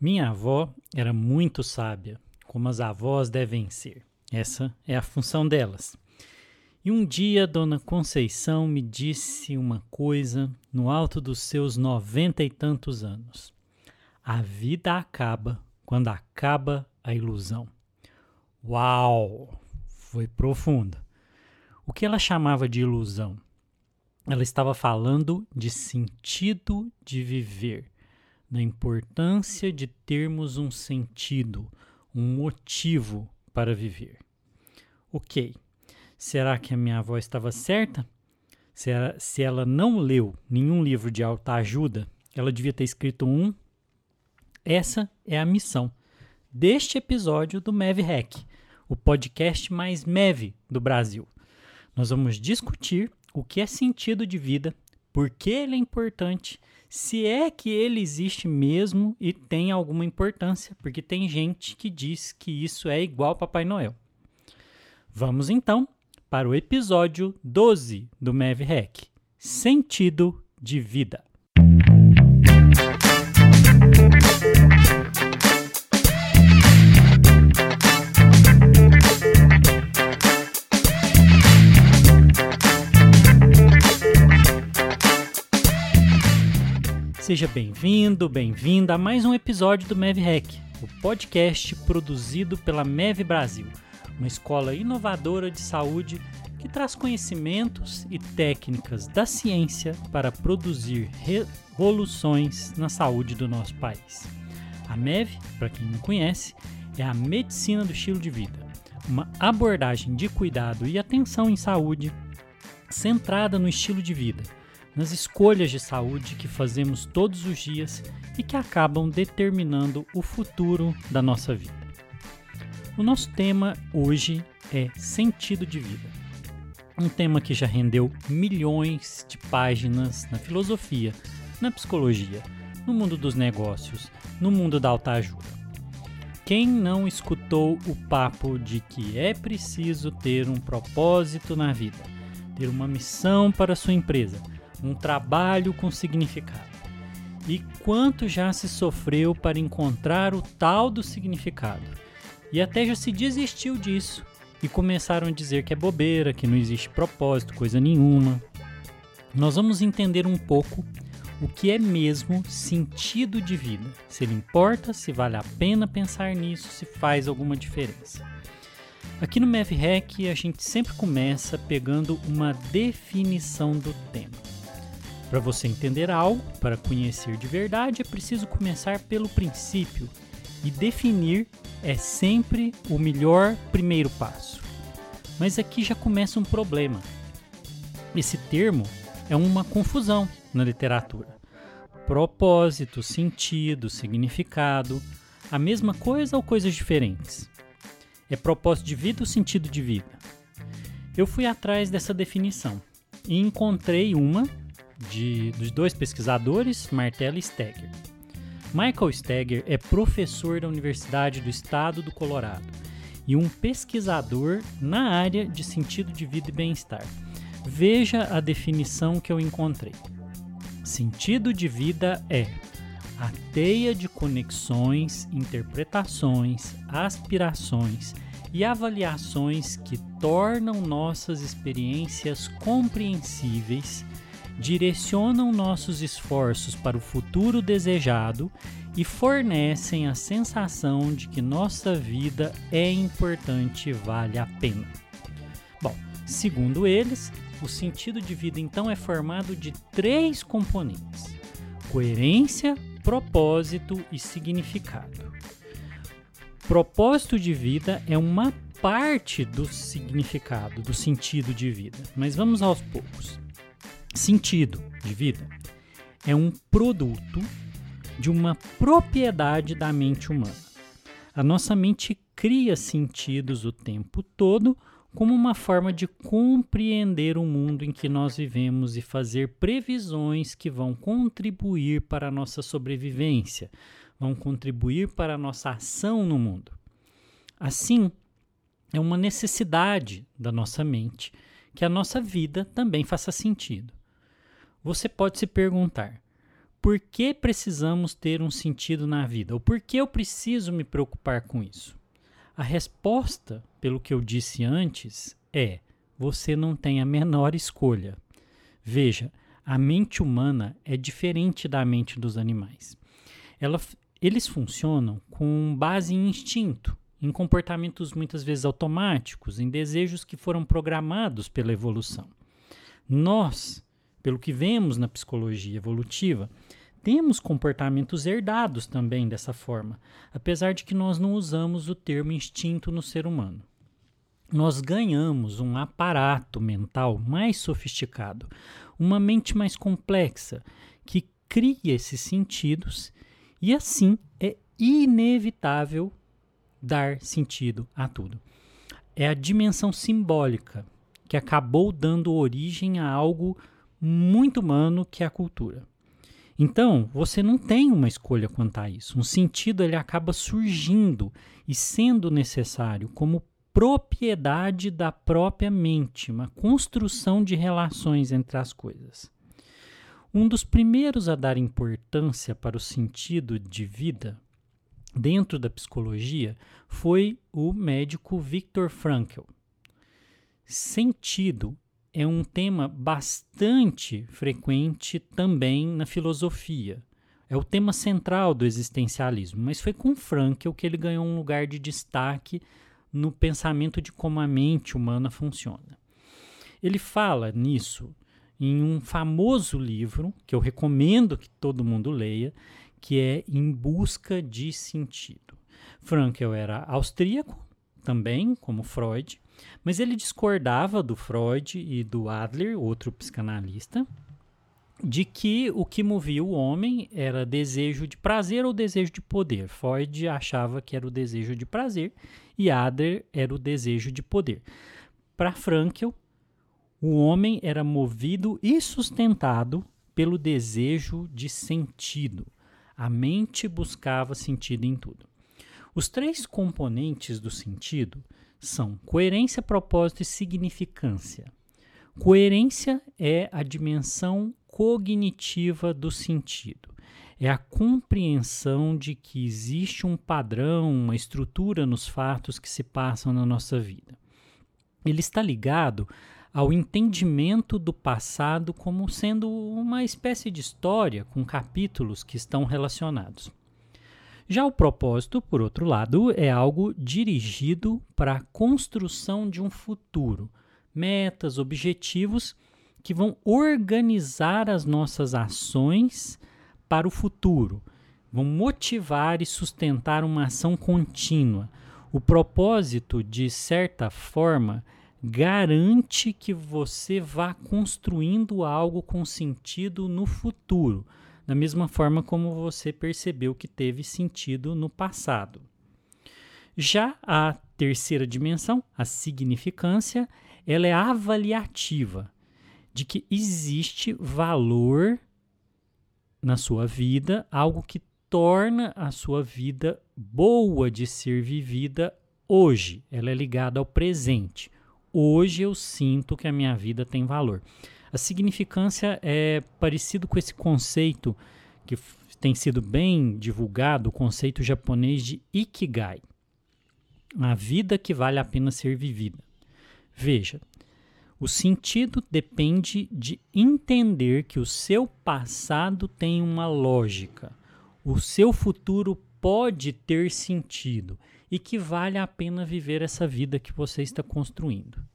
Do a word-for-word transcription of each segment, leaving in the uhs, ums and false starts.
Minha avó era muito sábia, como as avós devem ser. Essa é a função delas. E um dia, Dona Conceição me disse uma coisa no alto dos seus noventa e tantos anos. A vida acaba quando acaba a ilusão. Uau! Foi profundo. O que ela chamava de ilusão? Ela estava falando de sentido de viver, da importância de termos um sentido, um motivo para viver. Ok. Será que a minha avó estava certa? Será, se ela não leu nenhum livro de autoajuda, ela devia ter escrito um? Essa é a missão deste episódio do MEVREC, o podcast mais M E V do Brasil. Nós vamos discutir o que é sentido de vida, por que ele é importante, se é que ele existe mesmo e tem alguma importância, porque tem gente que diz que isso é igual Papai Noel. Vamos então para o episódio doze do MEVREC, Sentido de Vida. Seja bem-vindo, bem-vinda a mais um episódio do MEVREC, o podcast produzido pela M E V Brasil, uma escola inovadora de saúde que traz conhecimentos e técnicas da ciência para produzir revoluções na saúde do nosso país. A M E V, para quem não conhece, é a medicina do estilo de vida, uma abordagem de cuidado e atenção em saúde centrada no estilo de vida, nas escolhas de saúde que fazemos todos os dias e que acabam determinando o futuro da nossa vida. O nosso tema hoje é sentido de vida, um tema que já rendeu milhões de páginas na filosofia, na psicologia, no mundo dos negócios, no mundo da autoajuda. Quem não escutou o papo de que é preciso ter um propósito na vida, ter uma missão para sua empresa, um trabalho com significado? E quanto já se sofreu para encontrar o tal do significado? E até já se desistiu disso e começaram a dizer que é bobeira, que não existe propósito, coisa nenhuma. Nós vamos entender um pouco o que é mesmo sentido de vida, se ele importa, se vale a pena pensar nisso, se faz alguma diferença. Aqui no MEVREC a gente sempre começa pegando uma definição do tema. Para você entender algo, para conhecer de verdade, é preciso começar pelo princípio. E definir é sempre o melhor primeiro passo. Mas aqui já começa um problema. Esse termo é uma confusão na literatura. Propósito, sentido, significado, a mesma coisa ou coisas diferentes? É propósito de vida ou sentido de vida? Eu fui atrás dessa definição e encontrei uma de, dos dois pesquisadores, Martela e Steger. Michael Steger é professor da Universidade do Estado do Colorado e um pesquisador na área de sentido de vida e bem-estar. Veja a definição que eu encontrei. Sentido de vida é a teia de conexões, interpretações, aspirações e avaliações que tornam nossas experiências compreensíveis, direcionam nossos esforços para o futuro desejado e fornecem a sensação de que nossa vida é importante e vale a pena. Bom, segundo eles, o sentido de vida então é formado de três componentes: coerência, propósito e significado. Propósito de vida é uma parte do significado, do sentido de vida, mas vamos aos poucos. Sentido de vida é um produto de uma propriedade da mente humana. A nossa mente cria sentidos o tempo todo como uma forma de compreender o mundo em que nós vivemos e fazer previsões que vão contribuir para a nossa sobrevivência, vão contribuir para a nossa ação no mundo. Assim, é uma necessidade da nossa mente que a nossa vida também faça sentido. Você pode se perguntar, por que precisamos ter um sentido na vida? Ou por que eu preciso me preocupar com isso? A resposta, pelo que eu disse antes, é: você não tem a menor escolha. Veja, a mente humana é diferente da mente dos animais. Ela, eles funcionam com base em instinto, em comportamentos muitas vezes automáticos, em desejos que foram programados pela evolução. Nós, pelo que vemos na psicologia evolutiva, temos comportamentos herdados também dessa forma, apesar de que nós não usamos o termo instinto no ser humano. Nós ganhamos um aparato mental mais sofisticado, uma mente mais complexa, que cria esses sentidos e, assim, é inevitável dar sentido a tudo. É a dimensão simbólica que acabou dando origem a algo muito humano, que é a cultura. Então, você não tem uma escolha quanto a isso. Um sentido ele acaba surgindo e sendo necessário como propriedade da própria mente, uma construção de relações entre as coisas. Um dos primeiros a dar importância para o sentido de vida dentro da psicologia foi o médico Viktor Frankl. Sentido é um tema bastante frequente também na filosofia. É o tema central do existencialismo, mas foi com Frankl que ele ganhou um lugar de destaque no pensamento de como a mente humana funciona. Ele fala nisso em um famoso livro, que eu recomendo que todo mundo leia, que é Em Busca de Sentido. Frankl era austríaco, também, como Freud, mas ele discordava do Freud e do Adler, outro psicanalista, de que o que movia o homem era desejo de prazer ou desejo de poder. Freud achava que era o desejo de prazer e Adler era o desejo de poder. Para Frankl, o homem era movido e sustentado pelo desejo de sentido. A mente buscava sentido em tudo. Os três componentes do sentido são coerência, propósito e significância. Coerência é a dimensão cognitiva do sentido. É a compreensão de que existe um padrão, uma estrutura nos fatos que se passam na nossa vida. Ele está ligado ao entendimento do passado como sendo uma espécie de história com capítulos que estão relacionados. Já o propósito, por outro lado, é algo dirigido para a construção de um futuro, metas, objetivos que vão organizar as nossas ações para o futuro, vão motivar e sustentar uma ação contínua. O propósito, de certa forma, garante que você vá construindo algo com sentido no futuro, da mesma forma como você percebeu que teve sentido no passado. Já a terceira dimensão, a significância, ela é avaliativa, de que existe valor na sua vida, algo que torna a sua vida boa de ser vivida hoje. Ela é ligada ao presente. Hoje eu sinto que a minha vida tem valor. A significância é parecido com esse conceito que tem sido bem divulgado, o conceito japonês de Ikigai. A vida que vale a pena ser vivida. Veja, o sentido depende de entender que o seu passado tem uma lógica, o seu futuro pode ter sentido e que vale a pena viver essa vida que você está construindo.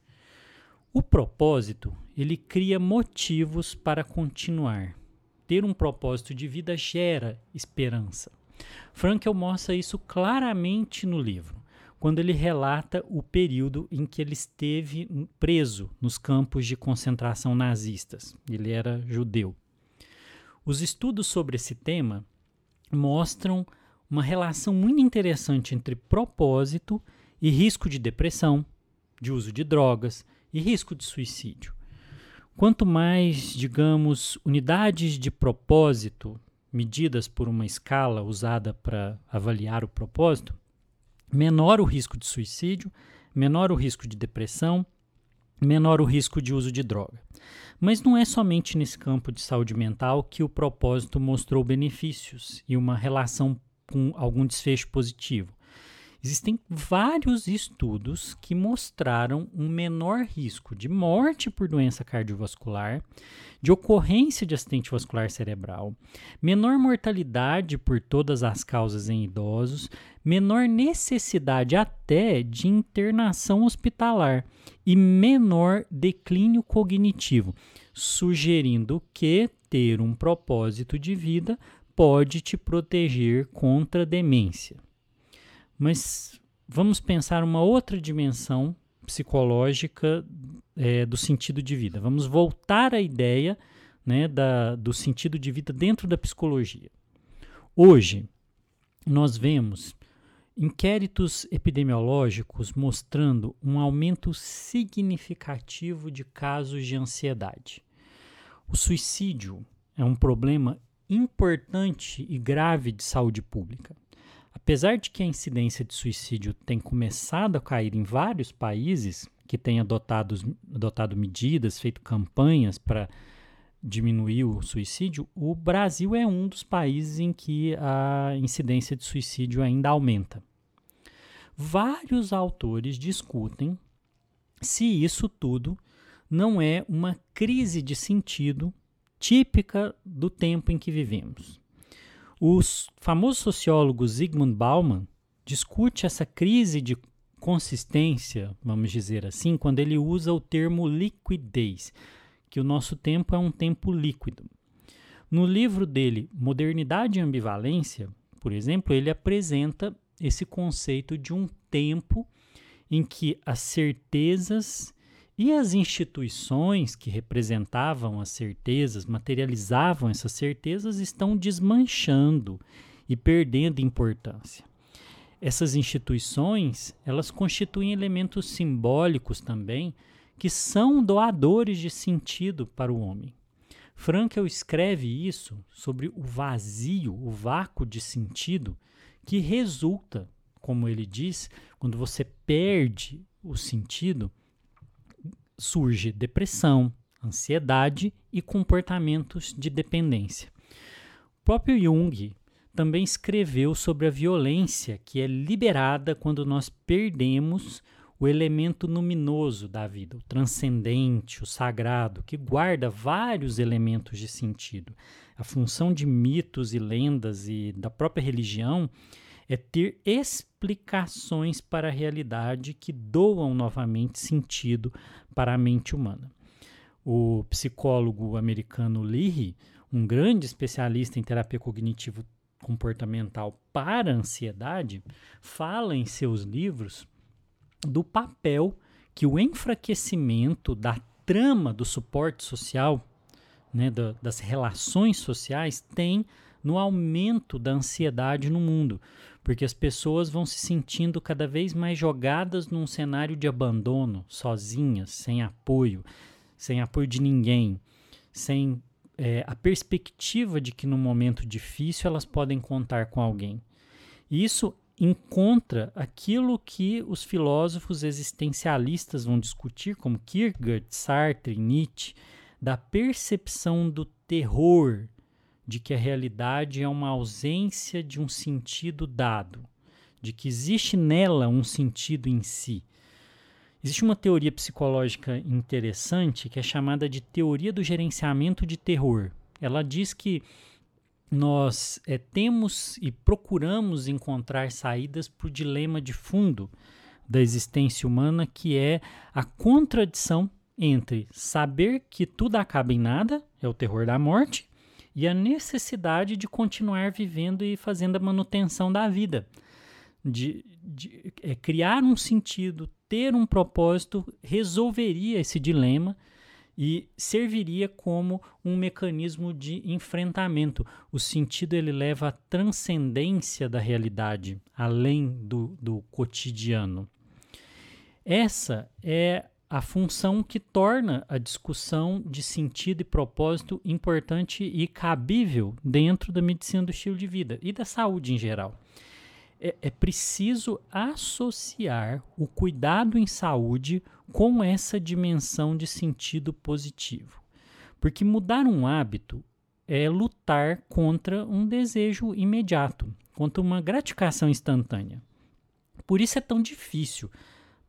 O propósito, ele cria motivos para continuar. Ter um propósito de vida gera esperança. Frankl mostra isso claramente no livro, quando ele relata o período em que ele esteve preso nos campos de concentração nazistas. Ele era judeu. Os estudos sobre esse tema mostram uma relação muito interessante entre propósito e risco de depressão, de uso de drogas e risco de suicídio. Quanto mais, digamos, unidades de propósito medidas por uma escala usada para avaliar o propósito, menor o risco de suicídio, menor o risco de depressão, menor o risco de uso de droga. Mas não é somente nesse campo de saúde mental que o propósito mostrou benefícios e uma relação com algum desfecho positivo. Existem vários estudos que mostraram um menor risco de morte por doença cardiovascular, de ocorrência de acidente vascular cerebral, menor mortalidade por todas as causas em idosos, menor necessidade até de internação hospitalar e menor declínio cognitivo, sugerindo que ter um propósito de vida pode te proteger contra a demência. Mas vamos pensar uma outra dimensão psicológica é, do sentido de vida. Vamos voltar à ideia, né, da, do sentido de vida dentro da psicologia. Hoje, nós vemos inquéritos epidemiológicos mostrando um aumento significativo de casos de ansiedade. O suicídio é um problema importante e grave de saúde pública. Apesar de que a incidência de suicídio tem começado a cair em vários países que têm adotado, adotado medidas, feito campanhas para diminuir o suicídio, o Brasil é um dos países em que a incidência de suicídio ainda aumenta. Vários autores discutem se isso tudo não é uma crise de sentido típica do tempo em que vivemos. O famoso sociólogo Zygmunt Bauman discute essa crise de consistência, vamos dizer assim, quando ele usa o termo liquidez, que o nosso tempo é um tempo líquido. No livro dele, Modernidade e Ambivalência, por exemplo, ele apresenta esse conceito de um tempo em que as certezas e as instituições que representavam as certezas, materializavam essas certezas, estão desmanchando e perdendo importância. Essas instituições, elas constituem elementos simbólicos também, que são doadores de sentido para o homem. Frankl escreve isso sobre o vazio, o vácuo de sentido, que resulta, como ele diz, quando você perde o sentido, surge depressão, ansiedade e comportamentos de dependência. O próprio Jung também escreveu sobre a violência que é liberada quando nós perdemos o elemento luminoso da vida, o transcendente, o sagrado, que guarda vários elementos de sentido. A função de mitos e lendas e da própria religião é ter explicações para a realidade que doam novamente sentido para a mente humana. O psicólogo americano Leahy, um grande especialista em terapia cognitivo-comportamental para a ansiedade, fala em seus livros do papel que o enfraquecimento da trama do suporte social, né, da, das relações sociais, tem no aumento da ansiedade no mundo, porque as pessoas vão se sentindo cada vez mais jogadas num cenário de abandono, sozinhas, sem apoio, sem apoio de ninguém, sem é, a perspectiva de que num momento difícil elas podem contar com alguém. Isso encontra aquilo que os filósofos existencialistas vão discutir, como Kierkegaard, Sartre, Nietzsche, da percepção do terror, de que a realidade é uma ausência de um sentido dado, de que existe nela um sentido em si. Existe uma teoria psicológica interessante que é chamada de teoria do gerenciamento de terror. Ela diz que nós é, temos e procuramos encontrar saídas para o dilema de fundo da existência humana, que é a contradição entre saber que tudo acaba em nada, é o terror da morte, e a necessidade de continuar vivendo e fazendo a manutenção da vida, de, de é, criar um sentido, ter um propósito, resolveria esse dilema e serviria como um mecanismo de enfrentamento. O sentido, ele leva à transcendência da realidade, além do, do cotidiano. Essa é a função que torna a discussão de sentido e propósito importante e cabível dentro da medicina do estilo de vida e da saúde em geral. é, é preciso associar o cuidado em saúde com essa dimensão de sentido positivo. Porque mudar um hábito é lutar contra um desejo imediato, contra uma gratificação instantânea. Por isso é tão difícil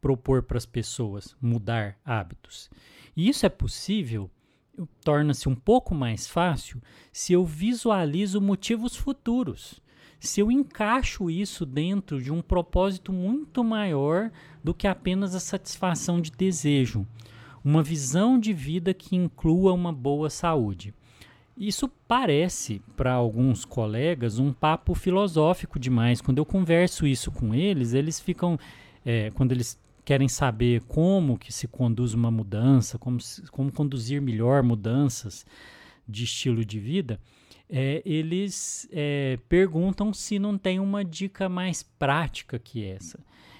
propor para as pessoas mudar hábitos. E isso é possível, torna-se um pouco mais fácil se eu visualizo motivos futuros, se eu encaixo isso dentro de um propósito muito maior do que apenas a satisfação de desejo, uma visão de vida que inclua uma boa saúde. Isso parece, para alguns colegas, um papo filosófico demais. Quando eu converso isso com eles, eles ficam, é, quando eles querem saber como que se conduz uma mudança, como, como conduzir melhor mudanças de estilo de vida, é, eles é, perguntam se não tem uma dica mais prática que essa.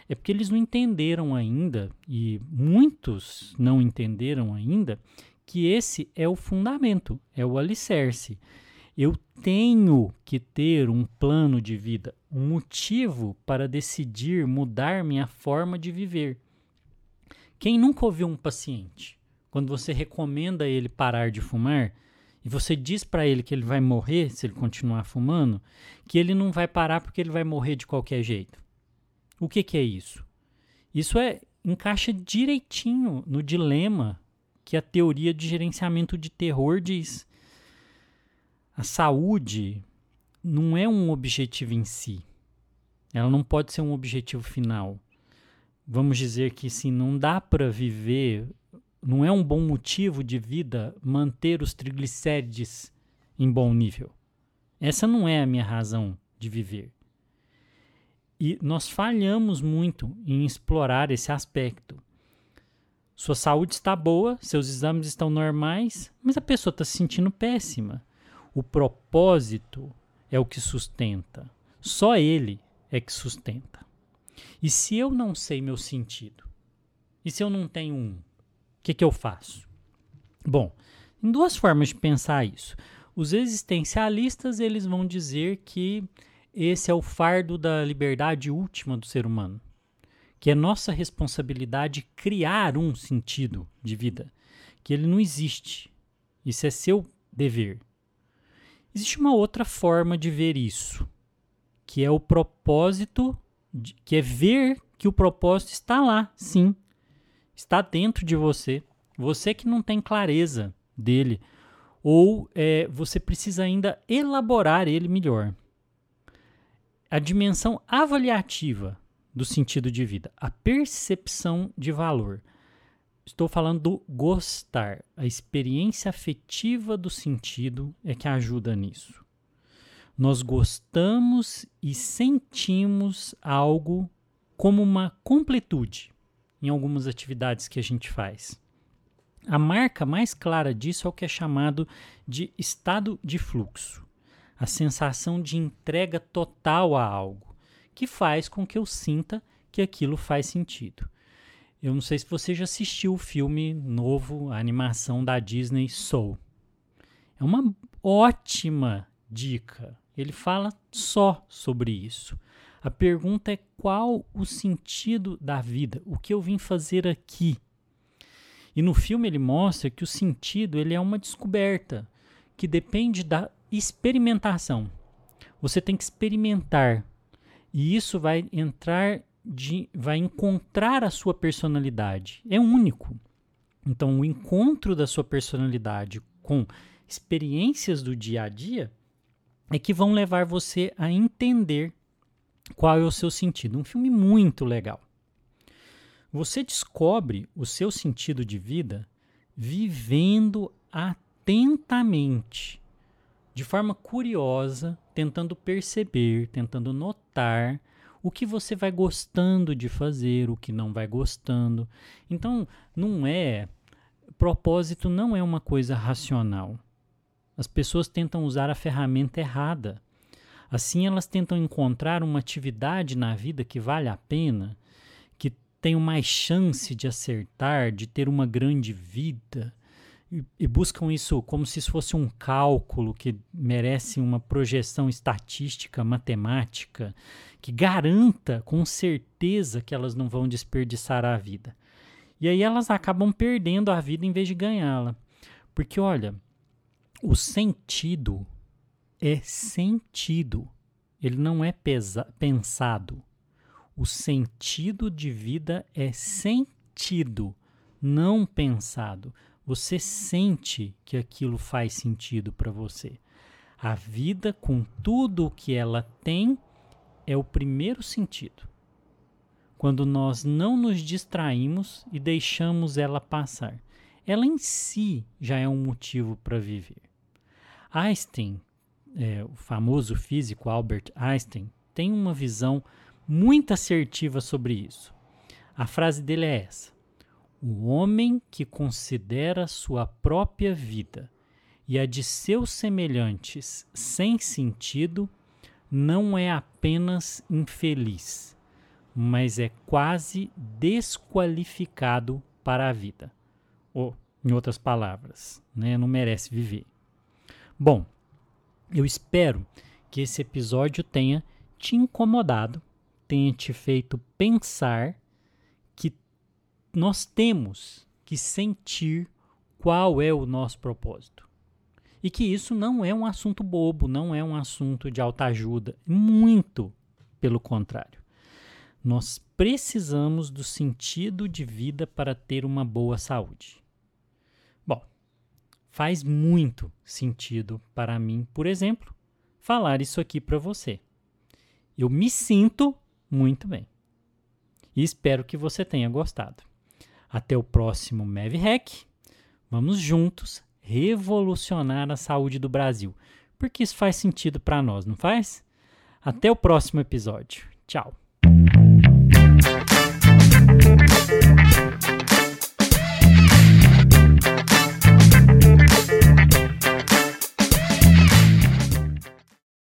É porque eles não entenderam ainda, e muitos não entenderam ainda, que esse é o fundamento, é o alicerce. Eu tenho que ter um plano de vida, um motivo para decidir mudar minha forma de viver. Quem nunca ouviu um paciente, quando você recomenda ele parar de fumar, e você diz para ele que ele vai morrer se ele continuar fumando, que ele não vai parar porque ele vai morrer de qualquer jeito. O que que é isso? Isso é, encaixa direitinho no dilema que a teoria de gerenciamento de terror diz. A saúde não é um objetivo em si. Ela não pode ser um objetivo final. Vamos dizer que sim, não dá para viver, não é um bom motivo de vida manter os triglicérides em bom nível. Essa não é a minha razão de viver. E nós falhamos muito em explorar esse aspecto. Sua saúde está boa, seus exames estão normais, mas a pessoa está se sentindo péssima. O propósito é o que sustenta. Só ele é que sustenta. E se eu não sei meu sentido? E se eu não tenho um? O que que eu faço? Bom, tem duas formas de pensar isso. Os existencialistas, eles vão dizer que esse é o fardo da liberdade última do ser humano, que é nossa responsabilidade criar um sentido de vida, que ele não existe. Isso é seu dever. Existe uma outra forma de ver isso, que é o propósito, de, que é ver que o propósito está lá, sim. Está dentro de você. Você que não tem clareza dele, ou é, você precisa ainda elaborar ele melhor. A dimensão avaliativa do sentido de vida, a percepção de valor. Estou falando do gostar. A experiência afetiva do sentido é que ajuda nisso. Nós gostamos e sentimos algo como uma completude em algumas atividades que a gente faz. A marca mais clara disso é o que é chamado de estado de fluxo, a sensação de entrega total a algo, que faz com que eu sinta que aquilo faz sentido. Eu não sei se você já assistiu o filme novo, a animação da Disney, Soul. É uma ótima dica. Ele fala só sobre isso. A pergunta é qual o sentido da vida? O que eu vim fazer aqui? E no filme ele mostra que o sentido ele é uma descoberta que depende da experimentação. Você tem que experimentar. E isso vai entrar, de, vai encontrar a sua personalidade. É único. Então, o encontro da sua personalidade com experiências do dia a dia é que vão levar você a entender qual é o seu sentido. Um filme muito legal. Você descobre o seu sentido de vida vivendo atentamente, de forma curiosa, tentando perceber, tentando notar o que você vai gostando de fazer, o que não vai gostando. Então, não é... Propósito não é uma coisa racional. As pessoas tentam usar a ferramenta errada. Assim, elas tentam encontrar uma atividade na vida que vale a pena, que tenha mais chance de acertar, de ter uma grande vida, e, e buscam isso como se isso fosse um cálculo que merece uma projeção estatística, matemática, que garanta com certeza que elas não vão desperdiçar a vida. E aí elas acabam perdendo a vida em vez de ganhá-la. Porque, olha, o sentido é sentido, ele não é pesa- pensado. O sentido de vida é sentido, não pensado. Você sente que aquilo faz sentido para você. A vida, com tudo o que ela tem, é o primeiro sentido. Quando nós não nos distraímos e deixamos ela passar, ela em si já é um motivo para viver. Einstein, é, o famoso físico Albert Einstein, tem uma visão muito assertiva sobre isso. A frase dele é essa: o homem que considera sua própria vida e a de seus semelhantes sem sentido não é apenas infeliz, mas é quase desqualificado para a vida. Ou, em outras palavras, né, não merece viver. Bom, eu espero que esse episódio tenha te incomodado, tenha te feito pensar que nós temos que sentir qual é o nosso propósito. E que isso não é um assunto bobo, não é um assunto de autoajuda. Muito pelo contrário. Nós precisamos do sentido de vida para ter uma boa saúde. Bom, faz muito sentido para mim, por exemplo, falar isso aqui para você. Eu me sinto muito bem. E espero que você tenha gostado. Até o próximo MEVREC. Vamos juntos revolucionar a saúde do Brasil, porque isso faz sentido para nós, não faz? Até o próximo episódio. Tchau.